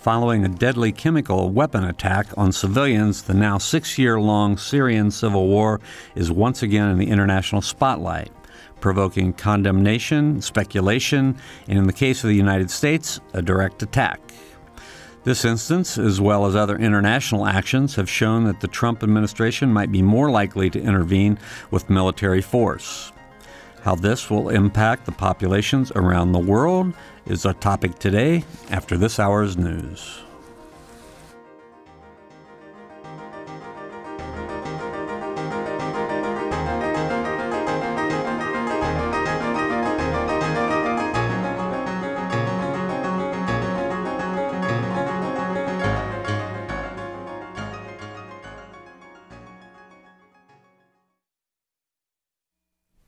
following a deadly chemical weapon attack on civilians, the now 6-year-long Syrian civil war is once again in the international spotlight, provoking condemnation, speculation, and in the case of the United States, a direct attack. This instance, as well as other international actions, have shown that the Trump administration might be more likely to intervene with military force. How this will impact the populations around the world is a topic today after this hour's news.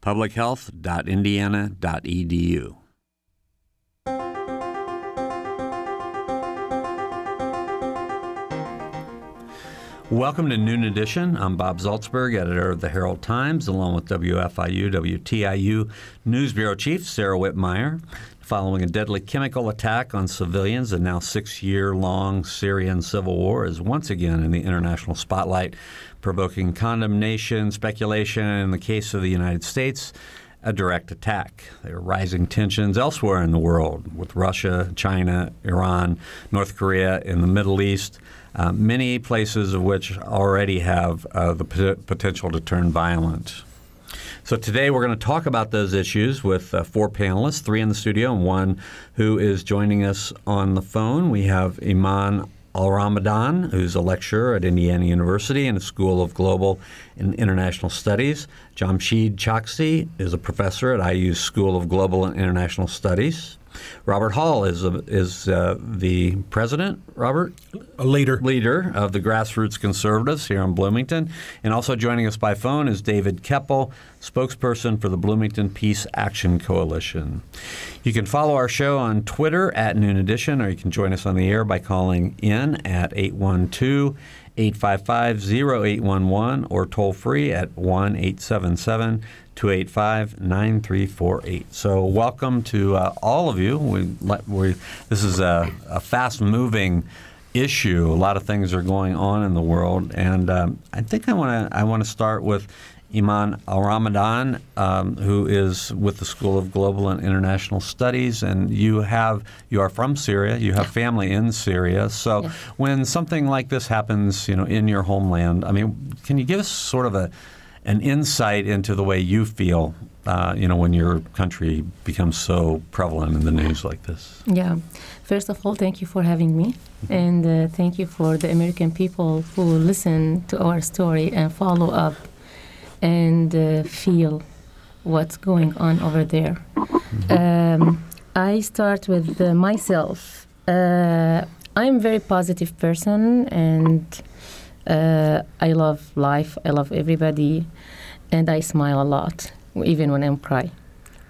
publichealth.indiana.edu. Welcome to Noon Edition. I'm Bob Zaltzberg, editor of the Herald Times, along with WFIU, WTIU News Bureau Chief Sarah Whitmire. Following a deadly chemical attack on civilians, the now 6-year-long Syrian civil war is once again in the international spotlight, provoking condemnation, speculation, and in the case of the United States, a direct attack. There are rising tensions elsewhere in the world with Russia, China, Iran, North Korea, in the Middle East, many places of which already have the potential to turn violent. So today we're going to talk about those issues with four panelists, three in the studio and one who is joining us on the phone. We have Iman Al-Ramadan, who's a lecturer at Indiana University in the School of Global and International Studies. Jamshid Choksi is a professor at IU's School of Global and International Studies. Robert Hall is the president, Robert? Leader of the Grassroots Conservatives here in Bloomington. And also joining us by phone is David Keppel, spokesperson for the Bloomington Peace Action Coalition. You can follow our show on Twitter at Noon Edition, or you can join us on the air by calling in at 812-855-0811 or toll free at 1-877-285-9348. So welcome to all of you. This is a fast-moving issue. A lot of things are going on in the world, and I think I want to start with Iman Al-Ramadan, who is with the School of Global and International Studies, and you are from Syria. You have family in Syria. So when something like this happens, in your homeland, can you give us sort of an insight into the way you feel, when your country becomes so prevalent in the news like this? Yeah. First of all, thank you for having me. And thank you for the American people who listen to our story and follow up and feel what's going on over there. I start with myself. I'm a very positive person, and I love life, I love everybody, and I smile a lot, even when I'm crying.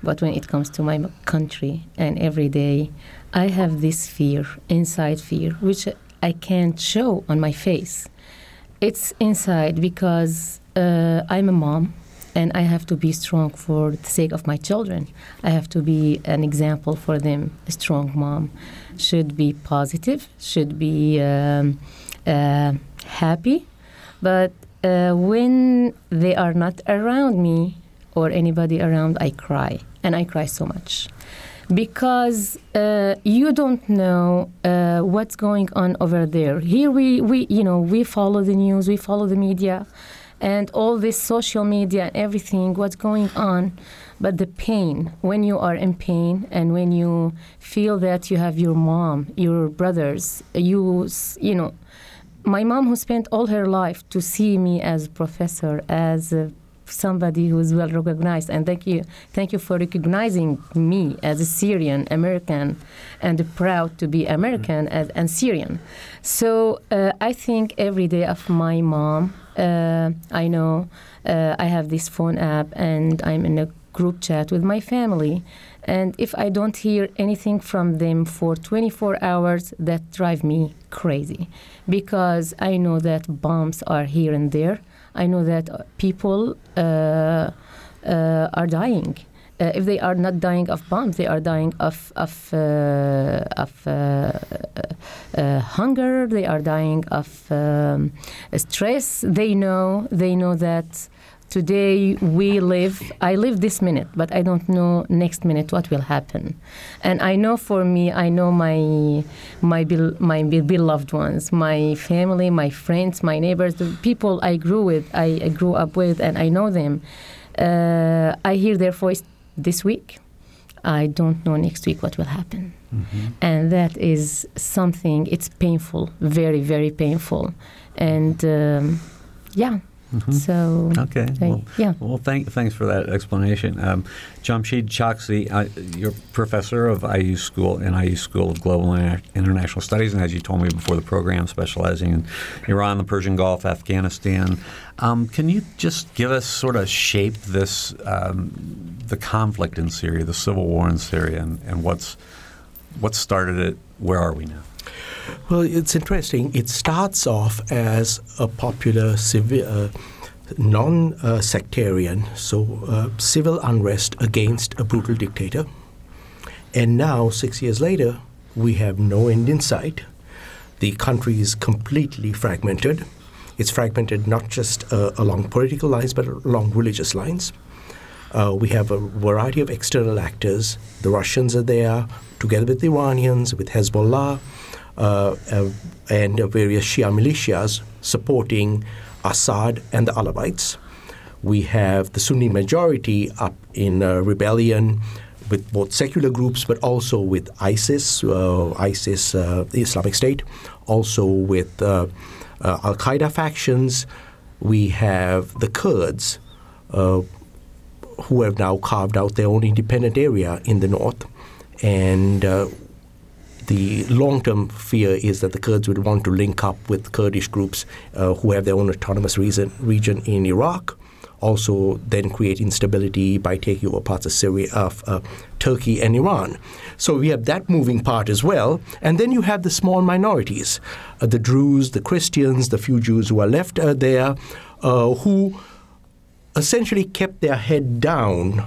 But when it comes to my country and every day, I have this fear, inside fear, which I can't show on my face. It's inside because I'm a mom, and I have to be strong for the sake of my children. I have to be an example for them. A strong mom should be positive, should be happy, but when they are not around me or anybody around, I cry, and I cry so much because you don't know what's going on over there. Here we follow the news, we follow the media, and all this social media and everything, what's going on, but the pain, when you are in pain and when you feel that you have your mom, your brothers, my mom who spent all her life to see me as a professor, as a somebody who is well recognized. And thank you for recognizing me as a Syrian American and proud to be American and Syrian. So I think every day of my mom, I know I have this phone app and I'm in a group chat with my family. And if I don't hear anything from them for 24 hours, that drives me crazy, because I know that bombs are here and there. I know that people are dying. If they are not dying of bombs, they are dying of hunger. They are dying of stress. They know that today I live this minute, but I don't know next minute what will happen. And I know for me, I know my beloved ones, my family, my friends, my neighbors, the people I grew up with, and I know them. I hear their voice this week. I don't know next week what will happen. Mm-hmm. And that is something, it's painful, very, very painful. And mm-hmm. So okay. Thanks for that explanation. Jamshid Choksi, you're professor of NIU School of Global and International Studies, and as you told me before the program, specializing in Iran, the Persian Gulf, Afghanistan. Can you just give us sort of shape this the conflict in Syria, the civil war in Syria, and what started it? Where are we now? Well, it's interesting. It starts off as a popular non-sectarian, civil unrest against a brutal dictator. And now, 6 years later, we have no end in sight. The country is completely fragmented. It's fragmented not just along political lines, but along religious lines. We have a variety of external actors. The Russians are there, together with the Iranians, with Hezbollah, and various Shia militias supporting Assad and the Alawites. We have the Sunni majority up in rebellion with both secular groups, but also with ISIS, the Islamic State, also with Al-Qaeda factions. We have the Kurds, who have now carved out their own independent area in the north, and the long-term fear is that the Kurds would want to link up with Kurdish groups who have their own autonomous region in Iraq, also then create instability by taking over parts of Syria, Turkey and Iran. So we have that moving part as well. And then you have the small minorities, the Druze, the Christians, the few Jews who are left there, who essentially kept their head down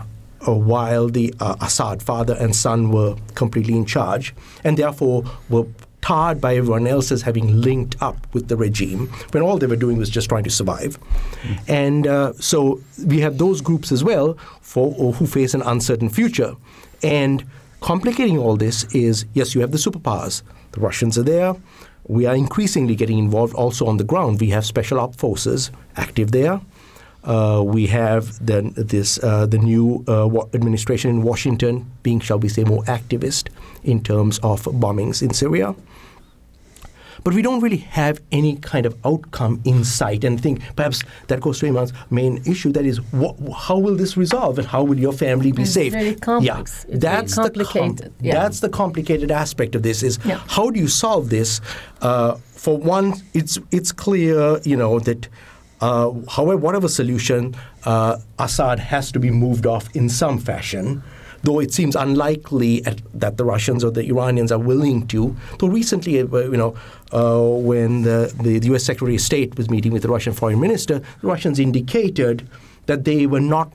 while the Assad father and son were completely in charge, and therefore were tarred by everyone else as having linked up with the regime, when all they were doing was just trying to survive. Mm-hmm. And so we have those groups as well who face an uncertain future. And complicating all this is, yes, you have the superpowers. The Russians are there. We are increasingly getting involved also on the ground. We have special op forces active there. We have the new administration in Washington being, shall we say, more activist in terms of bombings in Syria. But we don't really have any kind of outcome in sight, and think perhaps that goes to Iman's main issue, that is, how will this resolve and how will your family be safe? Very complex. Yeah. That's very complicated. That's the complicated aspect of this, is how do you solve this? For one, it's clear, that however, whatever solution, Assad has to be moved off in some fashion, though it seems unlikely that the Russians or the Iranians are willing to. Though recently, when the U.S. Secretary of State was meeting with the Russian foreign minister, the Russians indicated that they were not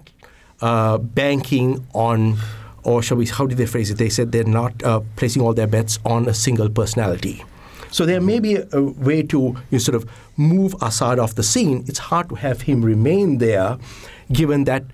banking on, or shall we, how did they phrase it? They said they're not placing all their bets on a single personality. So there may be a way to sort of move Assad off the scene. It's hard to have him remain there, given that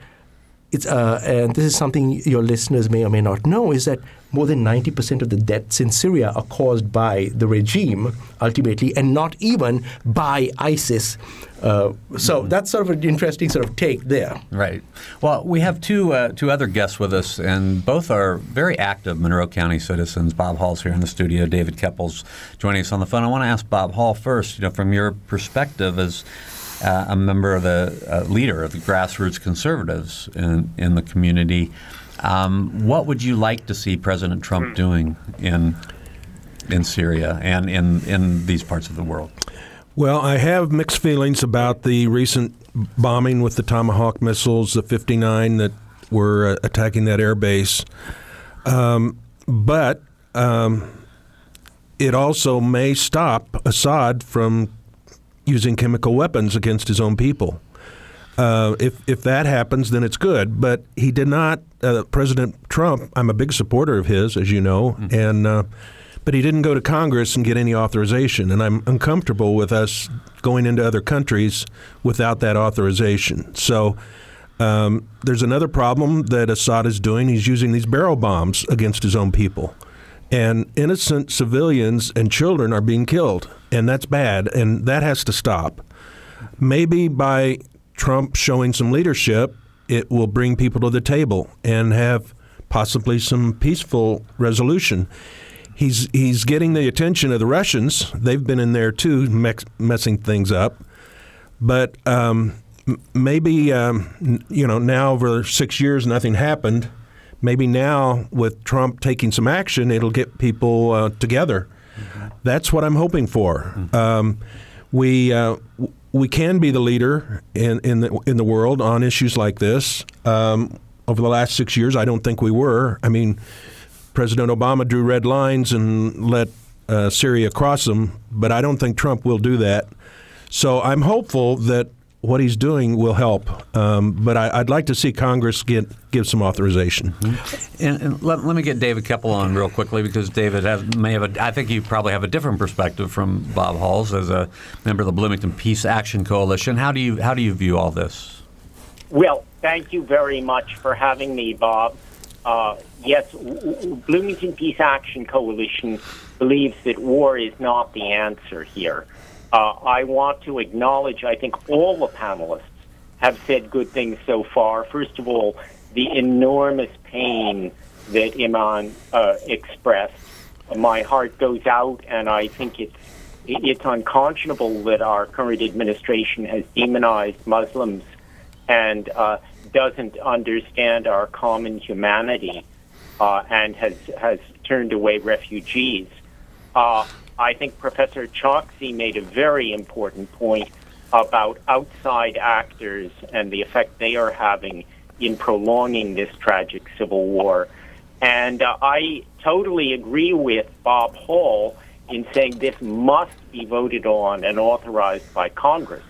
it's and this is something your listeners may or may not know, is that more than 90% of the deaths in Syria are caused by the regime ultimately, and not even by ISIS. So that's sort of an interesting sort of take there. Right. Well, we have two other guests with us, and both are very active Monroe County citizens. Bob Hall's here in the studio. David Keppel's joining us on the phone. I want to ask Bob Hall first, from your perspective as a member of the leader of the Grassroots Conservatives in the community. What would you like to see President Trump doing in Syria and in these parts of the world? Well, I have mixed feelings about the recent bombing with the Tomahawk missiles, the 59 that were attacking that air base. But it also may stop Assad from using chemical weapons against his own people. If that happens, then it's good. But he did not. President Trump, I'm a big supporter of his, as you know, but he didn't go to Congress and get any authorization. And I'm uncomfortable with us going into other countries without that authorization. So there's another problem that Assad is doing. He's using these barrel bombs against his own people. And innocent civilians and children are being killed. And that's bad. And that has to stop. Maybe by Trump showing some leadership, it will bring people to the table and have possibly some peaceful resolution. He's getting the attention of the Russians. They've been in there, too, messing things up. But maybe now over 6 years, nothing happened. Maybe now, with Trump taking some action, it'll get people together. Mm-hmm. That's what I'm hoping for. Mm-hmm. We can be the leader in the world on issues like this. Over the last 6 years, I don't think we were. I mean, President Obama drew red lines and let Syria cross them, but I don't think Trump will do that. So I'm hopeful that what he's doing will help, but I'd like to see Congress give some authorization. Mm-hmm. And let me get David Keppel on real quickly, because David I think you probably have a different perspective from Bob Halls as a member of the Bloomington Peace Action Coalition. How do you view all this? Well, thank you very much for having me, Bob. Yes, Bloomington Peace Action Coalition believes that war is not the answer here. I want to acknowledge, I think all the panelists have said good things so far. First of all, the enormous pain that Iman expressed. My heart goes out, and I think it's unconscionable that our current administration has demonized Muslims and doesn't understand our common humanity and has turned away refugees. I think Professor Choksi made a very important point about outside actors and the effect they are having in prolonging this tragic civil war. And I totally agree with Bob Hall in saying this must be voted on and authorized by Congress,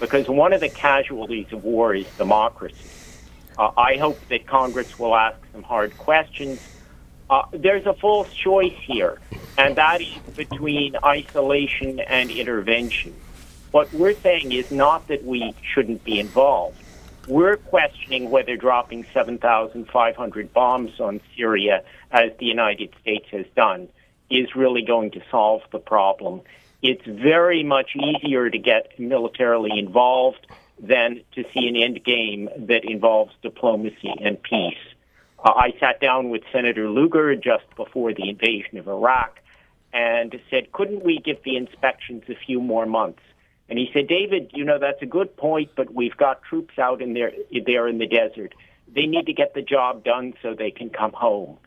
because one of the casualties of war is democracy. I hope that Congress will ask some hard questions. There's a false choice here, and that is between isolation and intervention. What we're saying is not that we shouldn't be involved. We're questioning whether dropping 7,500 bombs on Syria, as the United States has done, is really going to solve the problem. It's very much easier to get militarily involved than to see an end game that involves diplomacy and peace. I sat down with Senator Lugar just before the invasion of Iraq and said, couldn't we give the inspections a few more months? And he said, David, that's a good point, but we've got troops out there in the desert. They need to get the job done so they can come home.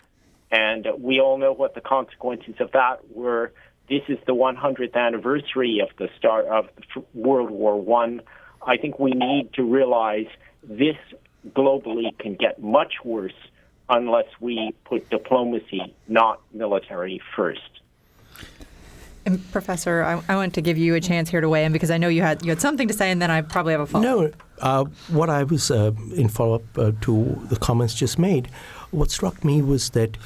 And we all know what the consequences of that were. This is the 100th anniversary of the start of World War I. I think we need to realize this globally can get much worse unless we put diplomacy, not military, first. And Professor, I want to give you a chance here to weigh in, because I know you had something to say, and then I probably have a follow-up. No, what I was in follow-up to the comments just made, what struck me was that,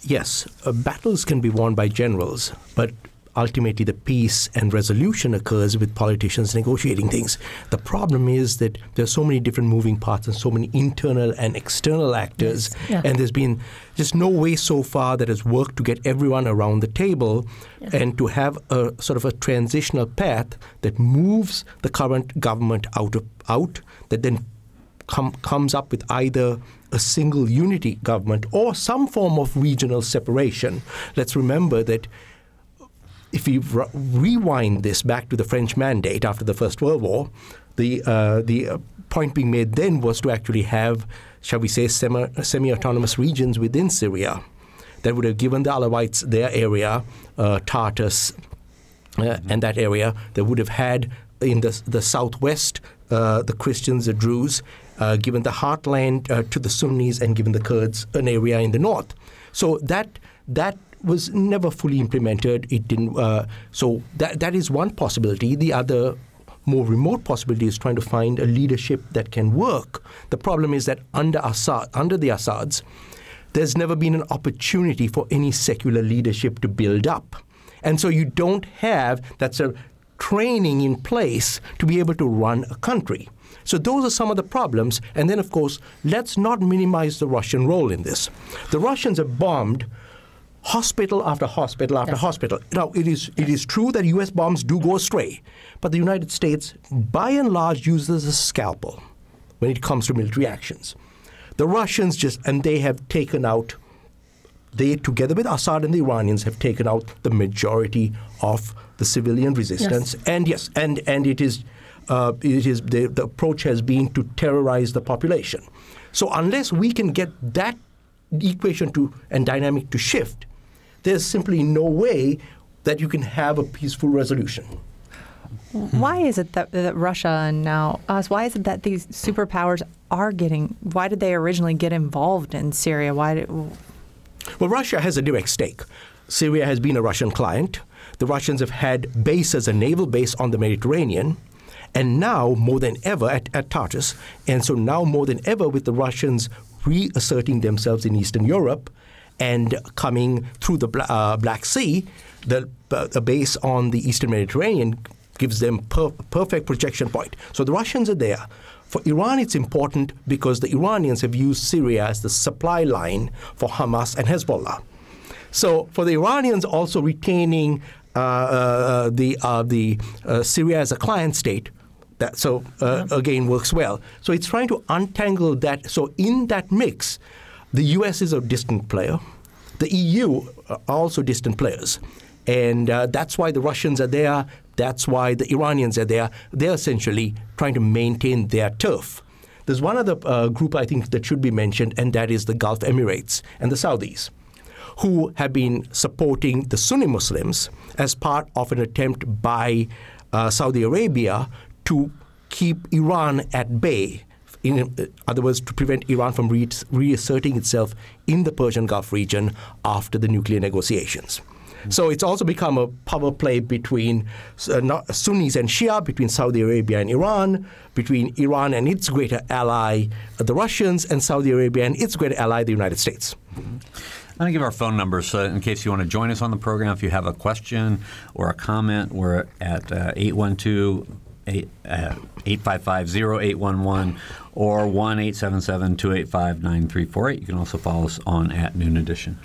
yes, battles can be won by generals, but ultimately the peace and resolution occurs with politicians negotiating things. The problem is that there are so many different moving parts and so many internal and external actors, yes. Yeah. And there's been just no way so far that has worked to get everyone around the table, yes. And to have a sort of a transitional path that moves the current government out that then comes up with either a single unity government or some form of regional separation. Let's remember that if we rewind this back to the French Mandate after the First World War, The point being made then was to actually have, shall we say, semi-autonomous regions within Syria that would have given the Alawites their area, Tartus, and that area, that would have had in the southwest the Christians, the Druze, given the heartland to the Sunnis, and given the Kurds an area in the north. So that was never fully implemented. It didn't. So that is one possibility. The other, more remote possibility, is trying to find a leadership that can work. The problem is that under the Assads, there's never been an opportunity for any secular leadership to build up. And so you don't have that sort of training in place to be able to run a country. So those are some of the problems. And then, of course, let's not minimize the Russian role in this. The Russians have bombed hospital after hospital after hospital. Now, it is true that U.S. bombs do go astray, but the United States, by and large, uses a scalpel when it comes to military actions. The Russians they have taken out, they together with Assad and the Iranians have taken out the majority of the civilian resistance. Yes. And yes, and it is the approach has been to terrorize the population. So unless we can get that equation and dynamic to shift, there's simply no way that you can have a peaceful resolution. Why is it that Russia and now us, why is it that these superpowers why did they originally get involved in Syria? Well, Russia has a direct stake. Syria has been a Russian client. The Russians have had a naval base on the Mediterranean. And now more than ever at Tartus. And so now more than ever with the Russians reasserting themselves in Eastern Europe and coming through the Black Sea, the base on the Eastern Mediterranean gives them perfect projection point. So the Russians are there. For Iran, it's important because the Iranians have used Syria as the supply line for Hamas and Hezbollah. So for the Iranians, also retaining Syria as a client state, again, works well. So it's trying to untangle that. So in that mix, the U.S. is a distant player. The EU are also distant players. And that's why the Russians are there. That's why the Iranians are there. They're essentially trying to maintain their turf. There's one other group I think that should be mentioned, and that is the Gulf Emirates and the Saudis, who have been supporting the Sunni Muslims as part of an attempt by Saudi Arabia to keep Iran at bay, in other words, to prevent Iran from reasserting itself in the Persian Gulf region after the nuclear negotiations. So it's also become a power play between Sunnis and Shia, between Saudi Arabia and Iran, between Iran and its greater ally, the Russians, and Saudi Arabia and its greater ally, the United States. I'm going to give our phone numbers in case you want to join us on the program. If you have a question or a comment, we're at 812-855-0811 or 1-877-285-9348. You can also follow us on at Noon Edition.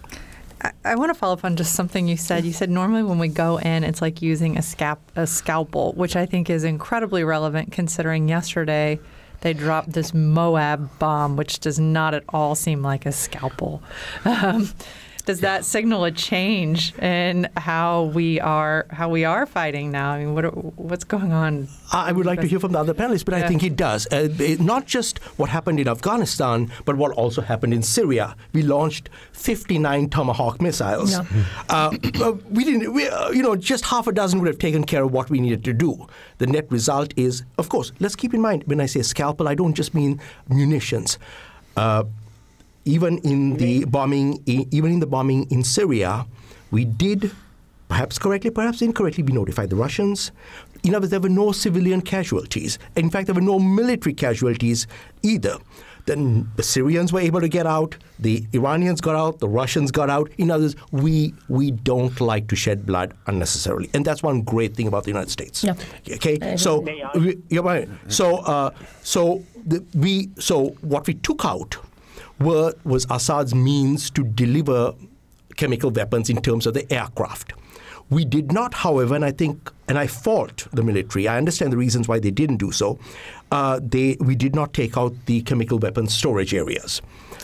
I want to follow up on just something you said. You said normally when we go in, it's like using a scalpel, which I think is incredibly relevant considering yesterday they dropped this Moab bomb, which does not at all seem like a scalpel. Does that signal a change in how we are fighting now? I mean, what's going on? I would like to hear from the other panelists, but I think it does. Not just what happened in Afghanistan, but what also happened in Syria. We launched 59 Tomahawk missiles. Yeah. We didn't. Just half a dozen would have taken care of what we needed to do. The net result is, of course, let's keep in mind when I say scalpel, I don't just mean munitions. Even in the bombing in Syria, we did, perhaps correctly, perhaps incorrectly, we notified the Russians. In other words, there were no civilian casualties. In fact, there were no military casualties either. Then the Syrians were able to get out. The Iranians got out. The Russians got out. In other words, we don't like to shed blood unnecessarily, and that's one great thing about the United States. Yeah. Okay. So you're right. So what we took out was Assad's means to deliver chemical weapons in terms of the aircraft. We did not, however, and I fault the military. I understand the reasons why they didn't do so. We did not take out the chemical weapons storage areas.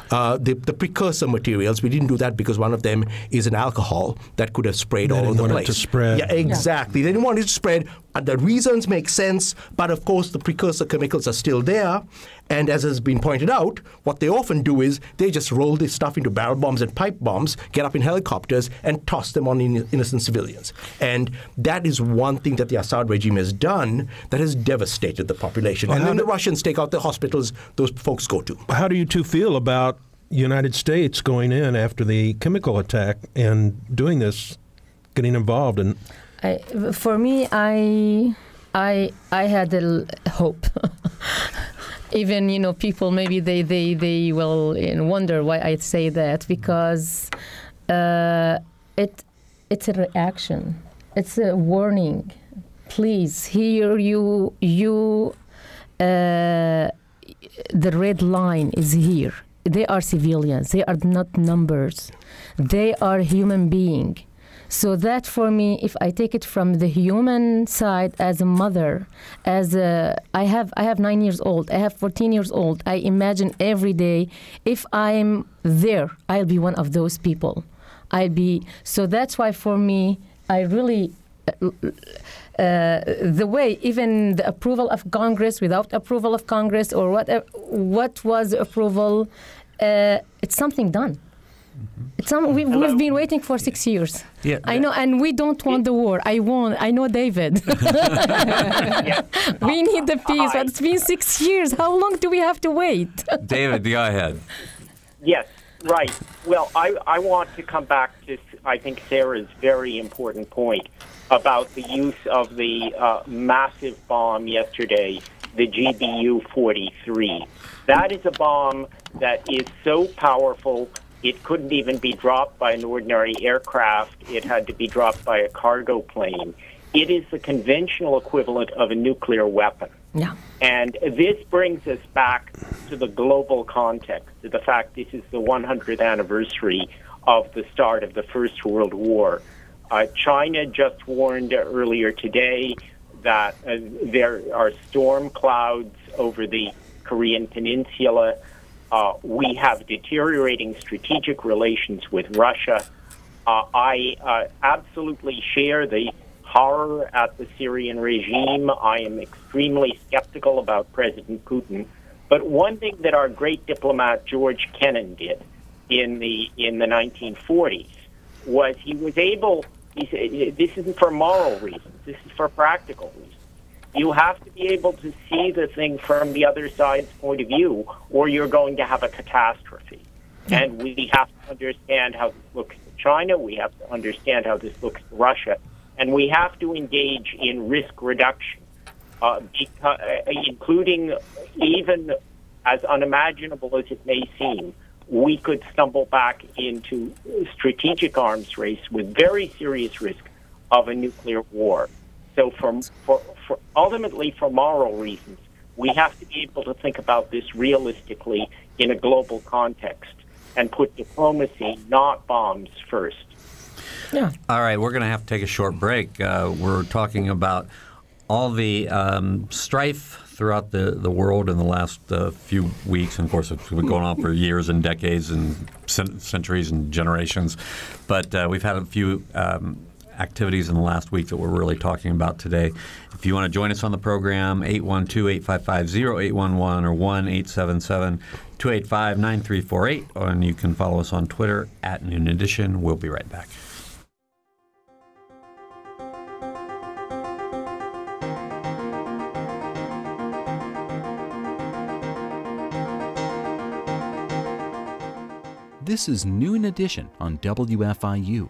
The precursor materials, we didn't do that because one of them is an alcohol that could have sprayed all over the place. They didn't want it to spread. Yeah, exactly. Yeah. They didn't want it to spread. And the reasons make sense, but of course the precursor chemicals are still there. And as has been pointed out, what they often do is they just roll this stuff into barrel bombs and pipe bombs, get up in helicopters, and toss them on innocent civilians. And that is one thing that the Assad regime has done that has devastated the population. Well, and then the Russians take out the hospitals those folks go to. How do you two feel about the United States going in after the chemical attack and doing this, getting involved? And for me, I had a hope. Even, you know, people maybe they will wonder why I say that, because it's a reaction. It's a warning. Please hear the red line is here. They are civilians. They are not numbers. They are human beings. So that for me, if I take it from the human side, as a mother, I have 9 years old, I have 14 years old. I imagine every day, if I'm there, I'll be one of those people. So that's why for me, I really. The way, even the approval of Congress, without approval of Congress, or what was approval, it's something done. Mm-hmm. We've been waiting for 6 years. Yeah, I know, and we don't want the war. I know, David. We need the peace, but it's been 6 years. How long do we have to wait? David, go ahead. Yes, right. Well, I want to come back to, I think, Sarah's very important point about the use of the massive bomb yesterday, the GBU-43. That is a bomb that is so powerful, it couldn't even be dropped by an ordinary aircraft. It had to be dropped by a cargo plane. It is the conventional equivalent of a nuclear weapon. Yeah. And this brings us back to the global context, to the fact this is the 100th anniversary of the start of the First World War. China just warned earlier today that there are storm clouds over the Korean Peninsula. We have deteriorating strategic relations with Russia. I absolutely share the horror at the Syrian regime. I am extremely skeptical about President Putin. But one thing that our great diplomat George Kennan did in the 1940s was he was able. He said, this isn't for moral reasons. This is for practical reasons. You have to be able to see the thing from the other side's point of view, or you're going to have a catastrophe. And we have to understand how this looks to China, we have to understand how this looks to Russia, and we have to engage in risk reduction, including, even as unimaginable as it may seem, we could stumble back into strategic arms race with very serious risk of a nuclear war. So for ultimately, for moral reasons, we have to be able to think about this realistically in a global context and put diplomacy, not bombs, first. Yeah. All right, we're going to have to take a short break. We're talking about all the strife throughout the world in the last few weeks. And of course, it's been going on for years and decades and centuries and generations. But we've had a few activities in the last week that we're really talking about today. If you want to join us on the program, 812-855-0811 or 1-877-285-9348. And you can follow us on Twitter at Noon Edition. We'll be right back. This is Noon Edition on WFIU.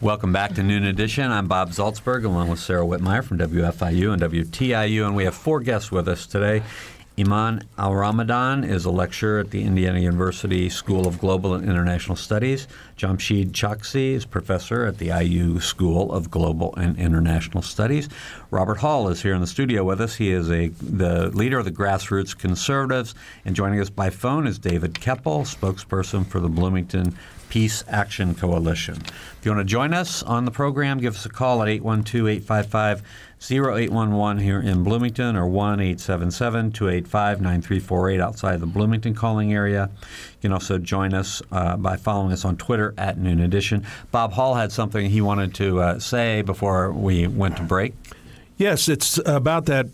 Welcome back to Noon Edition. I'm Bob Zaltzberg, along with Sarah Whitmire from WFIU and WTIU, and we have four guests with us today. Iman Al-Ramadan is a lecturer at the Indiana University School of Global and International Studies. Jamshid Choksi is professor at the IU School of Global and International Studies. Robert Hall is here in the studio with us. He is the leader of the Grassroots Conservatives. And joining us by phone is David Keppel, spokesperson for the Bloomington Peace Action Coalition. If you want to join us on the program, give us a call at 812-855-0811 here in Bloomington, or 1-877-285-9348 outside the Bloomington calling area. You can also join us by following us on Twitter at Noon Edition. Bob Hall had something he wanted to say before we went to break. Yes, it's about that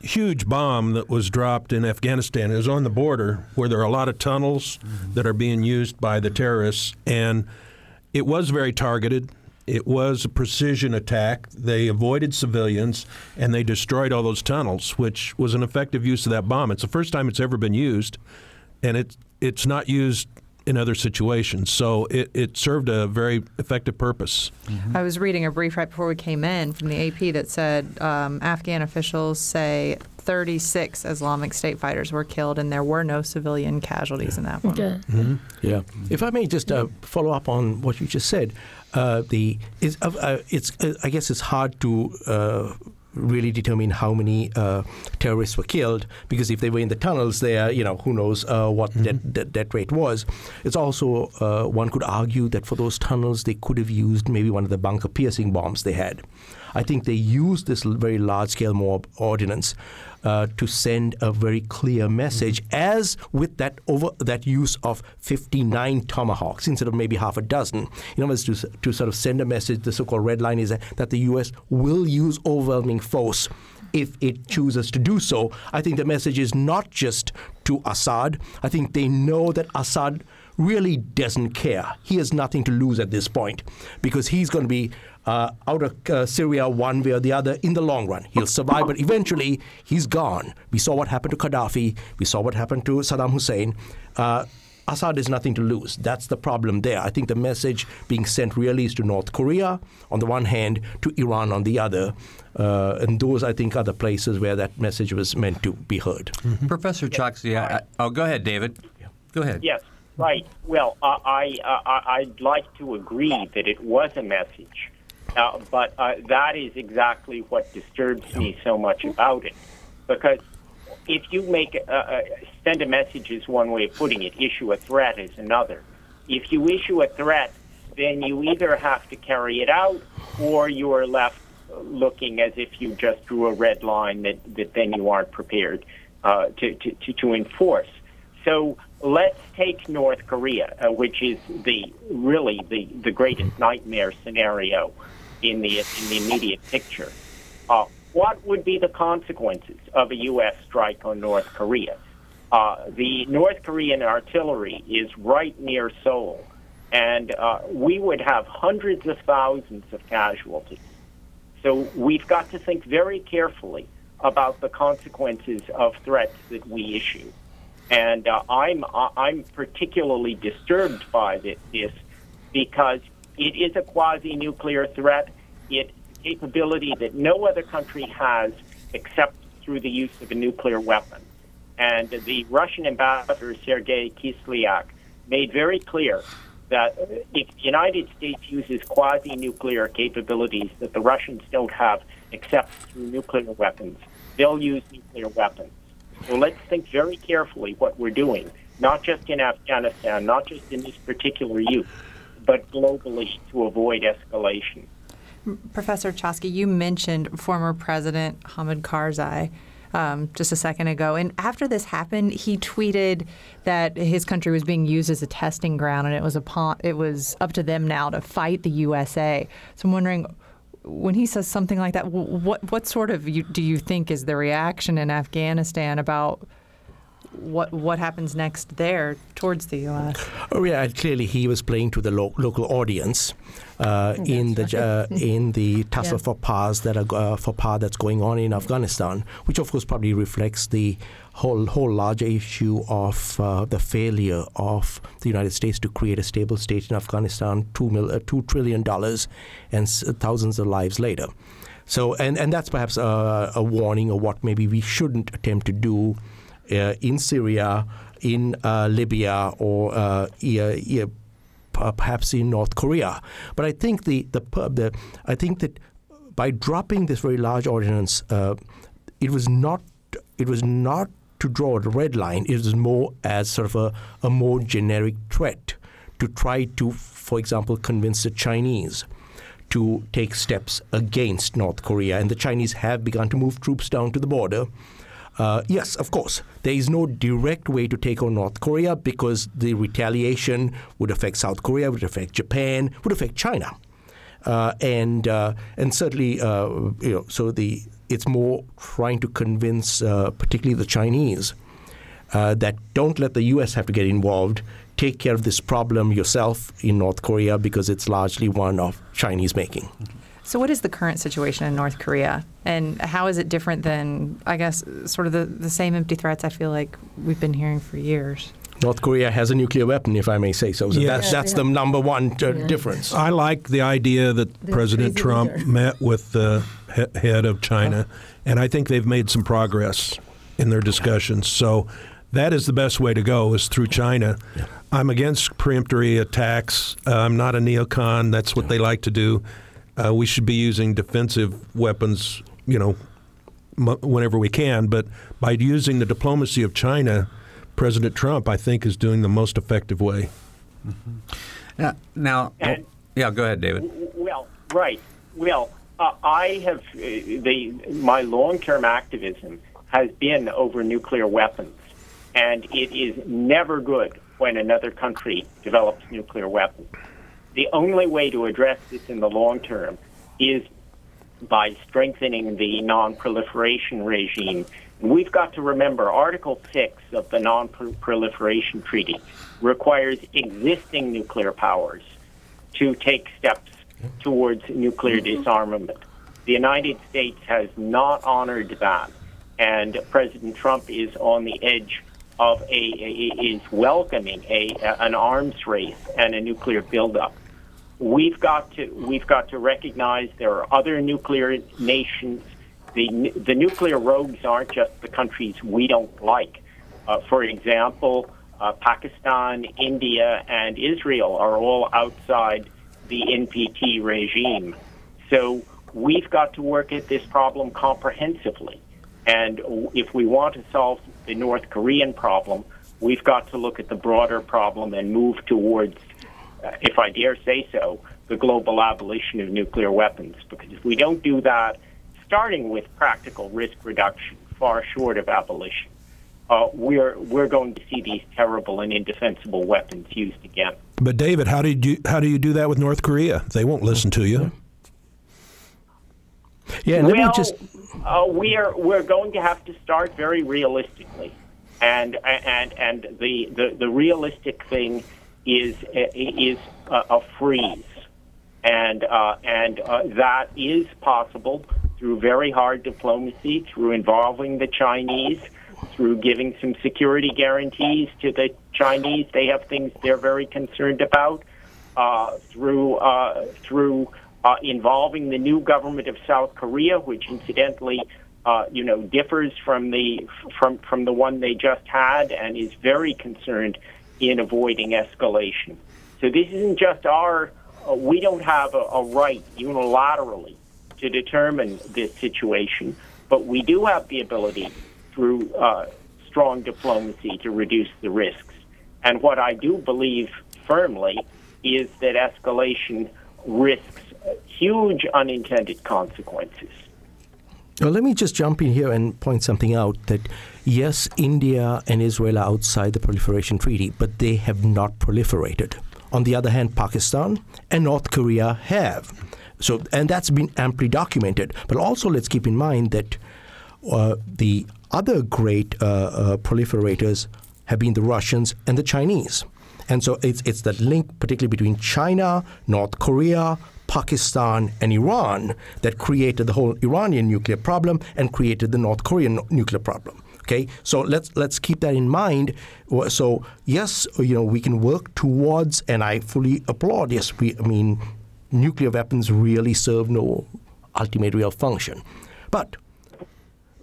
huge bomb that was dropped in Afghanistan. It was on the border where there are a lot of tunnels that are being used by the terrorists, and it was very targeted. It was a precision attack. They avoided civilians, and they destroyed all those tunnels, which was an effective use of that bomb. It's the first time it's ever been used, and it's not used in other situations. So it served a very effective purpose. Mm-hmm. I was reading a brief right before we came in from the AP that said Afghan officials say 36 Islamic State fighters were killed and there were no civilian casualties in that one. Yeah. Mm-hmm. Yeah. If I may just follow up on what you just said, I guess it's hard to really determine how many terrorists were killed, because if they were in the tunnels there, who knows what that rate was. It's also, one could argue that for those tunnels, they could have used maybe one of the bunker piercing bombs they had. I think they used this very large-scale mob ordinance to send a very clear message, as with that use of 59 Tomahawks instead of maybe half a dozen, to sort of send a message. The so-called red line is that the U.S. will use overwhelming force if it chooses to do so. I think the message is not just to Assad. I think they know that Assad really doesn't care. He has nothing to lose at this point, because he's going to be out of Syria one way or the other in the long run. He'll survive, but eventually he's gone. We saw what happened to Gaddafi. We saw what happened to Saddam Hussein. Assad has nothing to lose. That's the problem there. I think the message being sent really is to North Korea on the one hand, to Iran on the other. And those, I think, are the places where that message was meant to be heard. Mm-hmm. Professor Choksi, go ahead, David. Yeah. Go ahead. Yes. Right. Well, I'd like to agree that it was a message, but that is exactly what disturbs me so much about it. Because if you send a message is one way of putting it, issue a threat is another. If you issue a threat, then you either have to carry it out, or you are left looking as if you just drew a red line that then you aren't prepared to enforce. So let's take North Korea, which is really the greatest nightmare scenario in the immediate picture. What would be the consequences of a U.S. strike on North Korea? The North Korean artillery is right near Seoul, and we would have hundreds of thousands of casualties. So we've got to think very carefully about the consequences of threats that we issue. And I'm particularly disturbed by this because it is a quasi-nuclear threat. It's a capability that no other country has except through the use of a nuclear weapon. And the Russian ambassador, Sergei Kislyak, made very clear that if the United States uses quasi-nuclear capabilities that the Russians don't have except through nuclear weapons, they'll use nuclear weapons. So let's think very carefully what we're doing, not just in Afghanistan, not just in this particular use, but globally to avoid escalation. Professor Choksi, you mentioned former President Hamid Karzai just a second ago. And after this happened, he tweeted that his country was being used as a testing ground, and it was up to them now to fight the USA. So I'm wondering, when he says something like that, what sort of do you think is the reaction in Afghanistan about what happens next there towards the U.S.? Oh yeah, clearly he was playing to the local audience in the tussle for powers that's going on in Afghanistan, which of course probably reflects the whole larger issue of the failure of the United States to create a stable state in Afghanistan, $2 trillion and thousands of lives later. So and that's perhaps a warning of what maybe we shouldn't attempt to do in Syria, in Libya, or perhaps in North Korea. But I think I think that by dropping this very large ordinance, it was not to draw a red line. It was more as sort of a more generic threat to try to, for example, convince the Chinese to take steps against North Korea. And the Chinese have begun to move troops down to the border. Yes, of course. There is no direct way to take on North Korea because the retaliation would affect South Korea, would affect Japan, would affect China, and certainly So it's more trying to convince, particularly the Chinese, that don't let the U.S. have to get involved. Take care of this problem yourself in North Korea because it's largely one of Chinese making. So what is the current situation in North Korea, and how is it different than, I guess, sort of the same empty threats I feel like we've been hearing for years? North Korea has a nuclear weapon, if I may say so. That's the number one difference. I like the idea that President Trump met with the head of China, and I think they've made some progress in their discussions. So that is the best way to go, is through China. Yeah. I'm against preemptory attacks. I'm not a neocon. That's what they like to do. We should be using defensive weapons, whenever we can. But by using the diplomacy of China, President Trump, I think, is doing the most effective way. Mm-hmm. Go ahead, David. My long-term activism has been over nuclear weapons, and it is never good when another country develops nuclear weapons. The only way to address this in the long term is by strengthening the non-proliferation regime. We've got to remember, Article 6 of the Non-Proliferation Treaty requires existing nuclear powers to take steps towards nuclear disarmament. The United States has not honored that, and President Trump is on the edge of welcoming an arms race and a nuclear buildup. We've got to recognize there are other nuclear nations. The nuclear rogues aren't just the countries we don't like. For example, Pakistan, India, and Israel are all outside the NPT regime. So we've got to work at this problem comprehensively. And if we want to solve the North Korean problem, we've got to look at the broader problem and move towards, if I dare say so, the global abolition of nuclear weapons. Because if we don't do that, starting with practical risk reduction, far short of abolition, we're going to see these terrible and indefensible weapons used again. But David, how do you do that with North Korea? They won't listen to you. Yeah, we're going to have to start very realistically, and the realistic thing is a freeze, and that is possible through very hard diplomacy, through involving the Chinese, through giving some security guarantees to the Chinese. They have things they're very concerned about, through involving the new government of South Korea, which incidentally, differs from the one they just had and is very concerned in avoiding escalation. So this isn't just we don't have a right unilaterally to determine this situation, but we do have the ability through strong diplomacy to reduce the risks. And what I do believe firmly is that escalation risks huge unintended consequences. Well, let me just jump in here and point something out that, yes, India and Israel are outside the proliferation treaty, but they have not proliferated. On the other hand, Pakistan and North Korea have. So, and that's been amply documented. But also let's keep in mind that the other great proliferators have been the Russians and the Chinese. And so it's that link particularly between China, North Korea, Pakistan, and Iran that created the whole Iranian nuclear problem and created the North Korean nuclear problem. Okay, so let's keep that in mind. So yes, you know, we can work towards, and I fully applaud this. I mean, nuclear weapons really serve no ultimate real function. But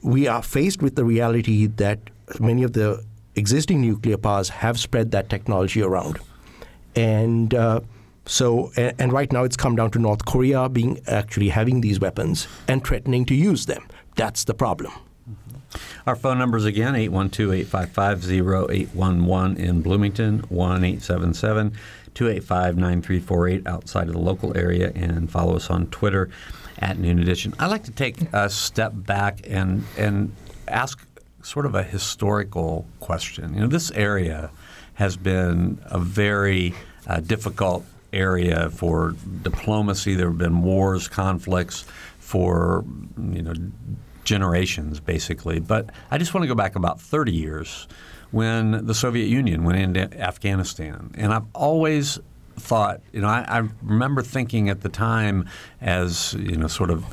we are faced with the reality that many of the existing nuclear powers have spread that technology around. And so right now it's come down to North Korea being actually having these weapons and threatening to use them. That's the problem. Our phone numbers again, 812-855-0811 in Bloomington, 1-877-285-9348 outside of the local area, and follow us on Twitter at Noon Edition. I'd like to take a step back and ask sort of a historical question. You know, this area has been a very difficult area for diplomacy. There have been wars, conflicts for, you know, generations basically. But I just want to go back about 30 years when the Soviet Union went into Afghanistan. And I've always thought, you know, I remember thinking at the time as, you know, sort of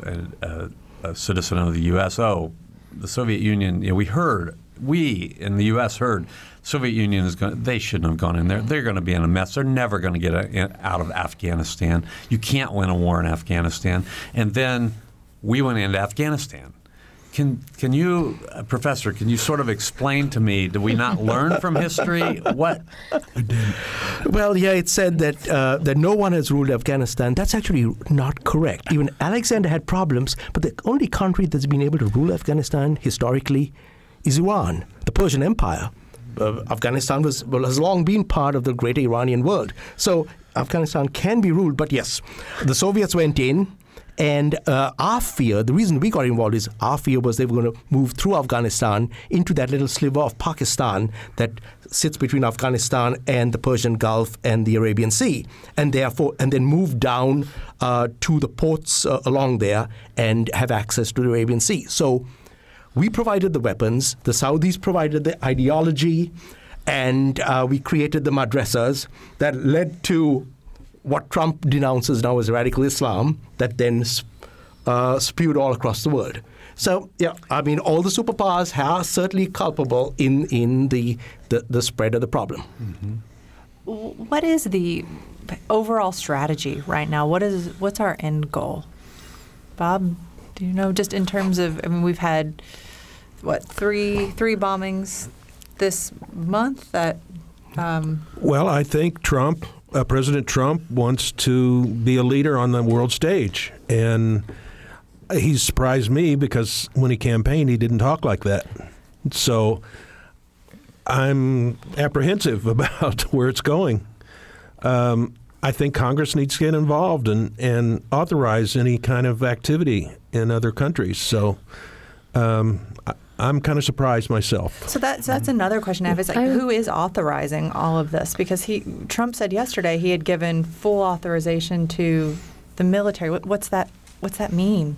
a citizen of the U.S., the Soviet Union, you know, we in the U.S. heard Soviet Union they shouldn't have gone in there. They're going to be in a mess. They're never going to get out of Afghanistan. You can't win a war in Afghanistan. And then we went into Afghanistan. Can you, Professor, can you sort of explain to me, do we not learn from history? What? Well, yeah, it said that no one has ruled Afghanistan. That's actually not correct. Even Alexander had problems, but the only country that's been able to rule Afghanistan historically is Iran, the Persian Empire. Afghanistan has long been part of the great Iranian world. So Afghanistan can be ruled, but yes, the Soviets went in. And our fear, the reason we got involved is our fear was they were going to move through Afghanistan into that little sliver of Pakistan that sits between Afghanistan and the Persian Gulf and the Arabian Sea, and then move down to the ports along there and have access to the Arabian Sea. So we provided the weapons, the Saudis provided the ideology, and we created the madrasas that led to what Trump denounces now as radical Islam that then spewed all across the world. So, yeah, I mean, all the superpowers are certainly culpable in the spread of the problem. Mm-hmm. What is the overall strategy right now? What's our end goal? Bob, do you know, just in terms of, I mean, we've had, what, three bombings this month that... Well, I think President Trump wants to be a leader on the world stage, and he surprised me because when he campaigned, he didn't talk like that. So I'm apprehensive about where it's going. I think Congress needs to get involved and authorize any kind of activity in other countries. So I'm kind of surprised myself. So that's another question I have. It's like, who is authorizing all of this? Because Trump said yesterday he had given full authorization to the military. What's that? What's that mean?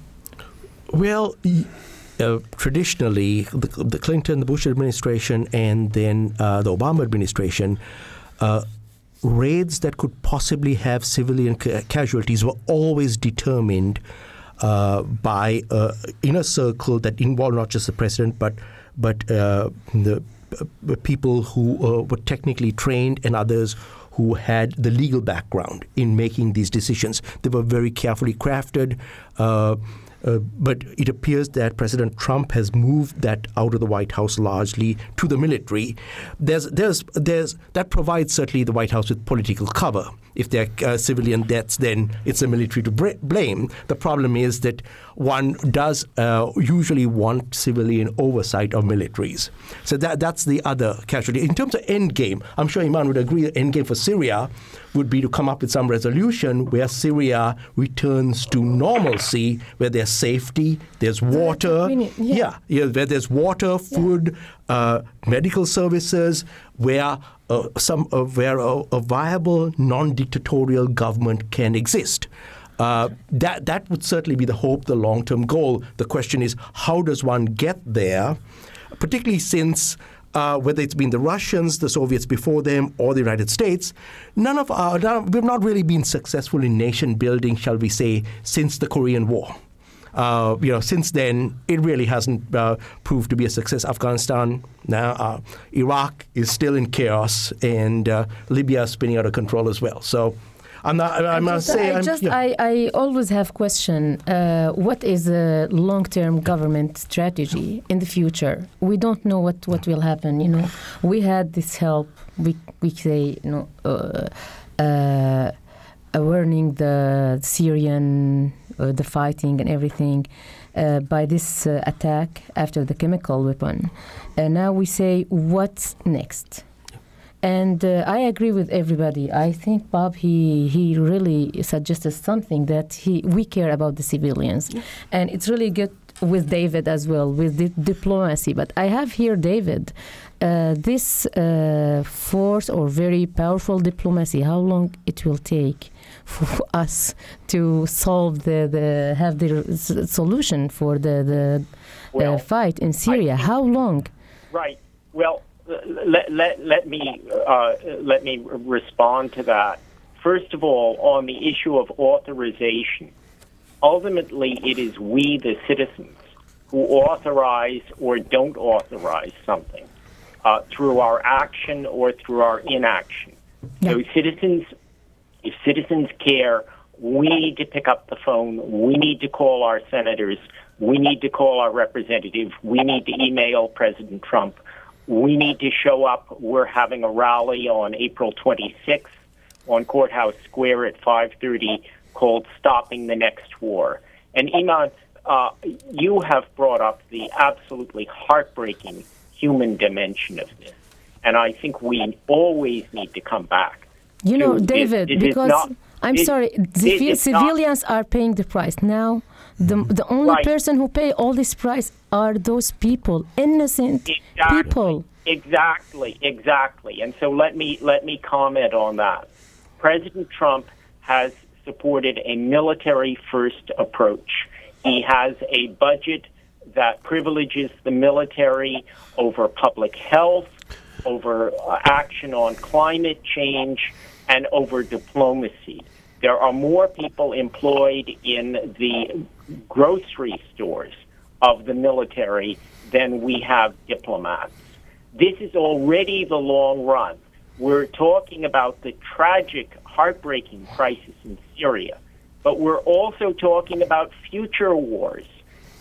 Well, traditionally, the Clinton, the Bush administration, and then the Obama administration, raids that could possibly have civilian casualties were always determined by inner circle that involved not just the president, but the people who were technically trained and others who had the legal background in making these decisions. They were very carefully crafted, but it appears that President Trump has moved that out of the White House largely to the military. That provides certainly the White House with political cover. If there are civilian deaths, then it's the military to blame. The problem is that one does usually want civilian oversight of militaries. So that's the other casualty. In terms of endgame, I'm sure Iman would agree that endgame for Syria would be to come up with some resolution where Syria returns to normalcy, where there's safety, there's water. Where there's water, food, medical services, where where a viable non-dictatorial government can exist. That would certainly be the hope, the long-term goal. The question is, how does one get there, particularly since whether it's been the Russians, the Soviets before them, or the United States, we've not really been successful in nation building, shall we say, since the Korean War. Since then, it really hasn't proved to be a success. Afghanistan, now Iraq is still in chaos, and Libya is spinning out of control as well. So. I always have question. What is a long-term government strategy in the future? We don't know what will happen. You know, we had this help. We say warning the Syrian the fighting and everything by this attack after the chemical weapon. And now we say what's next. And I agree with everybody. I think Bob, he really suggested something that we care about the civilians. Yeah. And it's really good with David as well, with the diplomacy. But I have here, David, this force or very powerful diplomacy, how long it will take for us to solve the solution for the fight in Syria? How long? Right. Well. Let me respond to that. First of all, on the issue of authorization, ultimately it is we, the citizens, who authorize or don't authorize something through our action or through our inaction. Yeah. So if citizens care, we need to pick up the phone, we need to call our senators, we need to call our representative, we need to email President Trump. We need to show up. We're having a rally on April 26th on Courthouse Square at 5:30 called Stopping the Next War. And Iman, you have brought up the absolutely heartbreaking human dimension of this. And I think we always need to come back. You know, David, civilians are paying the price now. The only person who pay all this price are those people, innocent people. Exactly. And so let me comment on that. President Trump has supported a military-first approach. He has a budget that privileges the military over public health, over action on climate change, and over diplomacy. There are more people employed in the grocery stores of the military than we have diplomats. This is already the long run. We're talking about the tragic, heartbreaking crisis in Syria, but we're also talking about future wars.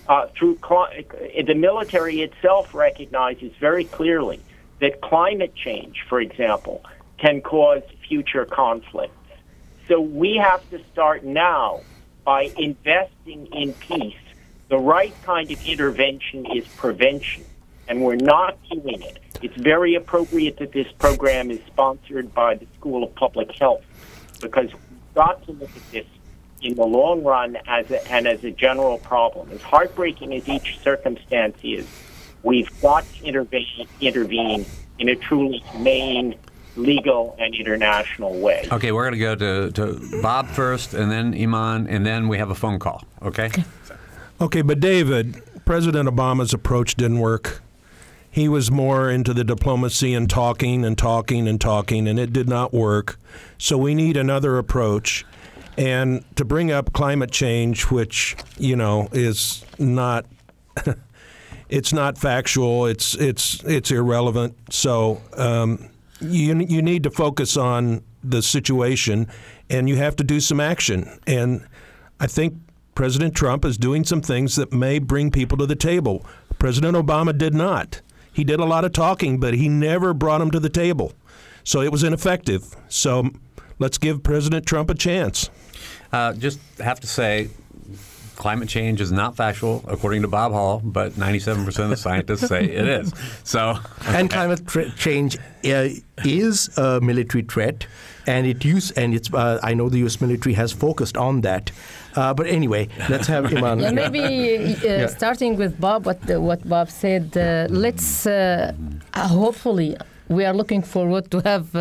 The military itself recognizes very clearly that climate change, for example, can cause future conflict. So we have to start now by investing in peace. The right kind of intervention is prevention, and we're not doing it. It's very appropriate that this program is sponsored by the School of Public Health, because we've got to look at this in the long run as a general problem. As heartbreaking as each circumstance is, we've got to intervene in a truly humane, legal and international way. Okay, we're going to go to Bob first, and then Iman, and then we have a phone call, okay? Okay, but David, President Obama's approach didn't work. He was more into the diplomacy and talking, and it did not work. So we need another approach. And to bring up climate change, which, is not... it's not factual, it's irrelevant, so... You need to focus on the situation, and you have to do some action. And I think President Trump is doing some things that may bring people to the table. President Obama did not. He did a lot of talking, but he never brought them to the table. So it was ineffective. So let's give President Trump a chance. Just have to say, climate change is not factual, according to Bob Hall, but 97% of scientists say it is. So, and climate change is a military threat, and I know the U.S. military has focused on that. But anyway, let's have Iman. Yeah, maybe starting with Bob, what Bob said. Let's hopefully. we are looking forward to have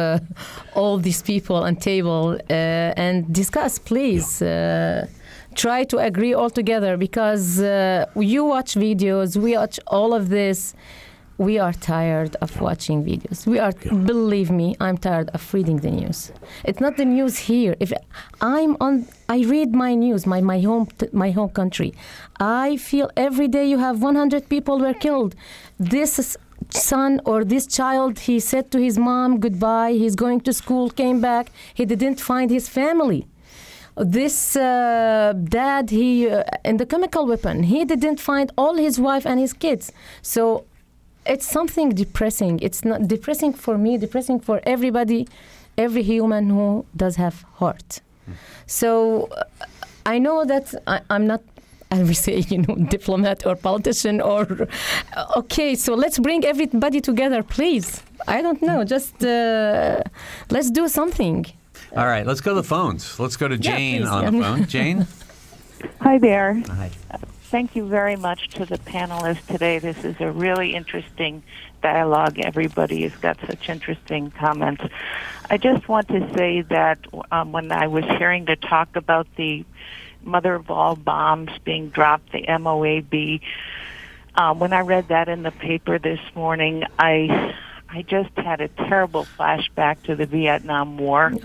all these people on table and discuss, please. Try to agree all together, because you watch videos, we watch all of this. We are tired of watching videos. We are, believe me, I'm tired of reading the news. It's not the news here. If I'm on, I read my news, my home country. I feel every day you have 100 people were killed. This son or this child, he said to his mom goodbye. He's going to school, came back. He didn't find his family. This dad, he in the chemical weapon, he didn't find all his wife and his kids. So it's something depressing. It's not depressing for me, depressing for everybody, every human who does have heart. So I know that I'm not, as we say, diplomat or politician or, okay, so let's bring everybody together, please. I don't know, just let's do something. All right, let's go to the phones. Let's go to Jane on the phone. Jane? Hi there. Hi. Thank you very much to the panelists today. This is a really interesting dialogue. Everybody has got such interesting comments. I just want to say that when I was hearing the talk about the mother of all bombs being dropped, the MOAB, when I read that in the paper this morning, I just had a terrible flashback to the Vietnam War. Yeah.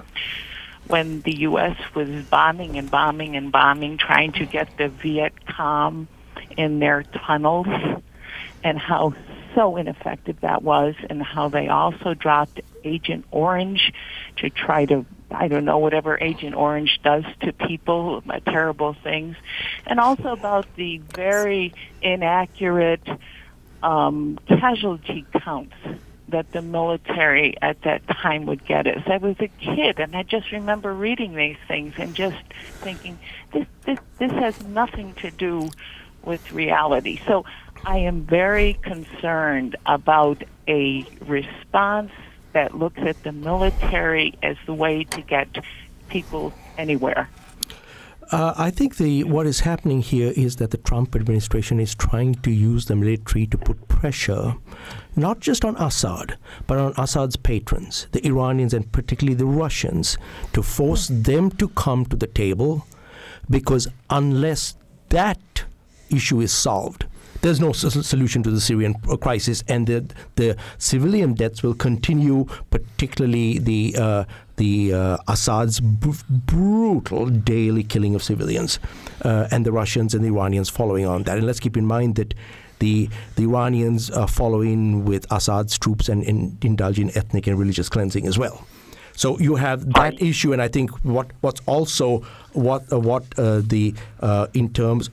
When the U.S. was bombing and bombing and bombing, trying to get the Viet Cong in their tunnels, and how so ineffective that was, and how they also dropped Agent Orange to try to, I don't know, whatever Agent Orange does to people, terrible things. And also about the very inaccurate casualty counts that the military at that time would get us. I was a kid, and I just remember reading these things and just thinking, this has nothing to do with reality. So I am very concerned about a response that looks at the military as the way to get people anywhere. I think what is happening here is that the Trump administration is trying to use the military to put pressure, not just on Assad, but on Assad's patrons, the Iranians and particularly the Russians, to force them to come to the table, because unless that issue is solved, there's no solution to the Syrian crisis, and the civilian deaths will continue, particularly the Assad's brutal daily killing of civilians, and the Russians and the Iranians following on that. And let's keep in mind that the Iranians follow in with Assad's troops and indulge in ethnic and religious cleansing as well. So you have that issue, and I think what's also in terms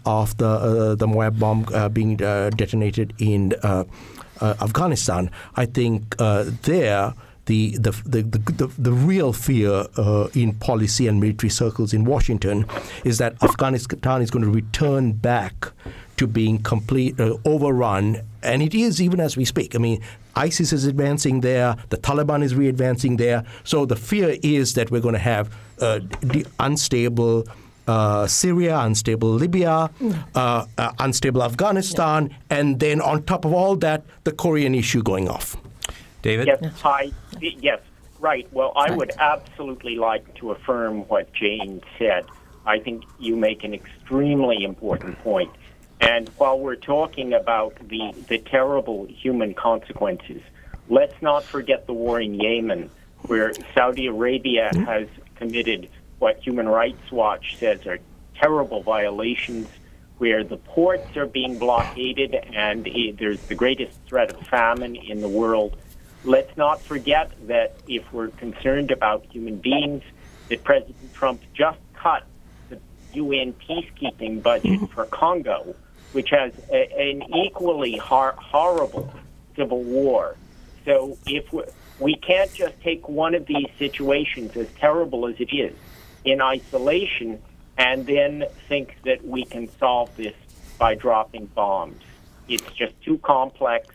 of the Moab bomb being detonated in Afghanistan, I think there the real fear in policy and military circles in Washington is that Afghanistan is going to return back to being completely overrun, and it is even as we speak. I mean, ISIS is advancing there, the Taliban is readvancing there. So the fear is that we're going to have unstable Syria, unstable Libya, unstable Afghanistan, and then on top of all that, the Korean issue going off. David? Yes, hi. Yes, right. Well, I would absolutely like to affirm what Jane said. I think you make an extremely important point. And while we're talking about the terrible human consequences, let's not forget the war in Yemen, where Saudi Arabia has committed what Human Rights Watch says are terrible violations, where the ports are being blockaded and there's the greatest threat of famine in the world. Let's not forget that if we're concerned about human beings, that President Trump just cut the UN peacekeeping budget for Congo, which has an equally horrible civil war. So if we can't just take one of these situations, as terrible as it is, in isolation, and then think that we can solve this by dropping bombs. It's just too complex,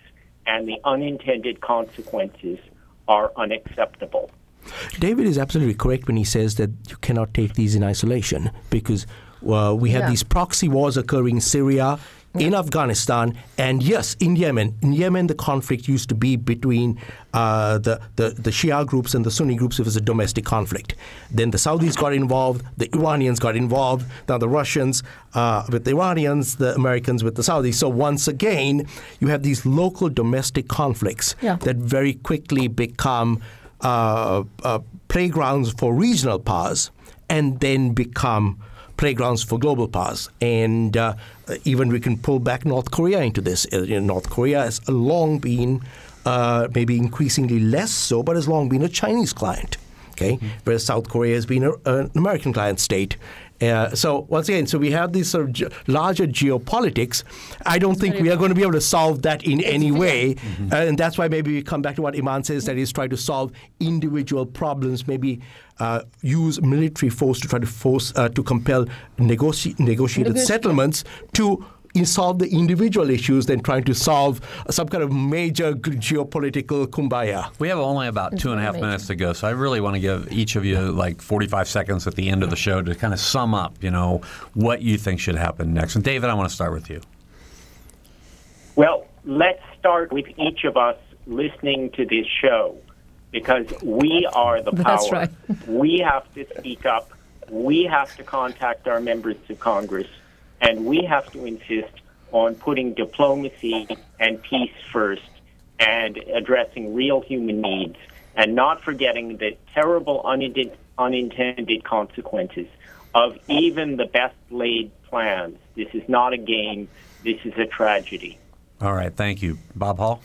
and the unintended consequences are unacceptable. David is absolutely correct when he says that you cannot take these in isolation, because we have these proxy wars occurring in Syria, in Afghanistan, and yes, in Yemen. In Yemen, the conflict used to be between the Shia groups and the Sunni groups. It was a domestic conflict. Then the Saudis got involved, the Iranians got involved, now the Russians with the Iranians, the Americans with the Saudis. So once again, you have these local domestic conflicts that very quickly become playgrounds for regional powers and then become playgrounds for global powers. And even we can pull back North Korea into this. North Korea has long been, maybe increasingly less so, but has long been a Chinese client, okay? Whereas South Korea has been an American client state. So once again, so we have this sort of larger geopolitics. I don't think we are going to be able to solve that in any way. And that's why maybe we come back to what Iman says, that is try to solve individual problems, maybe use military force to try to force to compel negotiated settlements to solve the individual issues than trying to solve some kind of major geopolitical kumbaya. We have only about 2.5 minutes to go, so I really want to give each of you like 45 seconds at the end of the show to kind of sum up, you know, what you think should happen next. And David, I want to start with you. Well, let's start with each of us listening to this show, because we are the power. That's right. We have to speak up. We have to contact our members of Congress. And we have to insist on putting diplomacy and peace first and addressing real human needs and not forgetting the terrible unintended consequences of even the best laid plans. This is not a game. This is a tragedy. All right. Thank you. Bob Hall?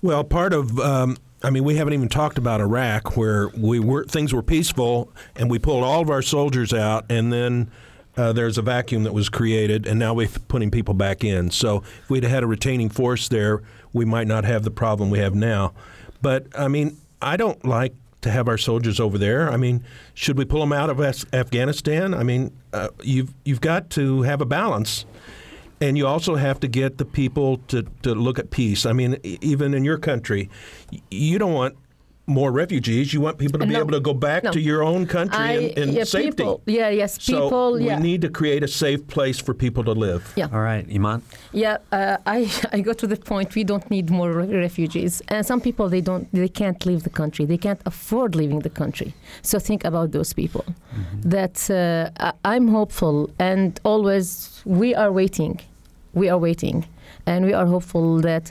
Well, part of... I mean, we haven't even talked about Iraq, where things were peaceful and we pulled all of our soldiers out, and then... there's a vacuum that was created, and now we're putting people back in. So if we'd had a retaining force there, we might not have the problem we have now. But, I mean, I don't like to have our soldiers over there. I mean, should we pull them out of Afghanistan? I mean, you've got to have a balance. And you also have to get the people to look at peace. I mean, even in your country, you don't want more refugees. You want people to be able to go back to your own country in safety. People, people. So we need to create a safe place for people to live. Yeah. All right, Iman? Yeah, I got to the point. We don't need more refugees. And some people, they can't leave the country. They can't afford leaving the country. So think about those people. Mm-hmm. That I'm hopeful, and always we are waiting. And we are hopeful that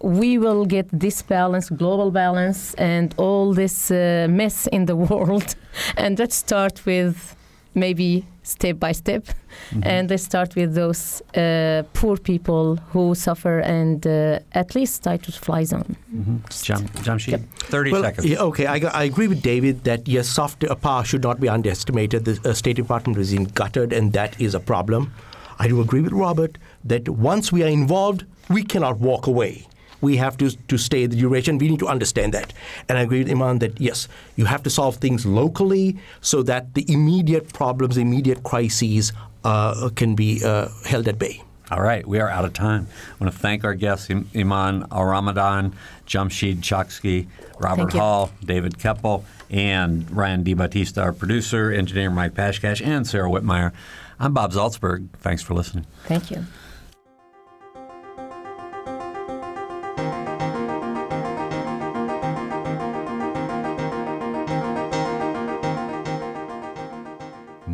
we will get this balance, global balance, and all this mess in the world. And let's start with maybe step by step. Mm-hmm. And let's start with those poor people who suffer and at least try to fly zone. Mm-hmm. Jamshid, 30 seconds. Yeah, okay, I agree with David that, yes, soft power should not be underestimated. The State Department is gutted, and that is a problem. I do agree with Robert that once we are involved, we cannot walk away. We have to stay the duration. We need to understand that. And I agree with Iman that, yes, you have to solve things locally so that the immediate problems, immediate crises can be held at bay. All right. We are out of time. I want to thank our guests, Iman Al-Ramadan, Jamshid Choksi, Robert Hall, David Keppel, and Ryan D. Batista, our producer, engineer Mike Pashkash, and Sarah Whitmire. I'm Bob Zaltzberg. Thanks for listening. Thank you.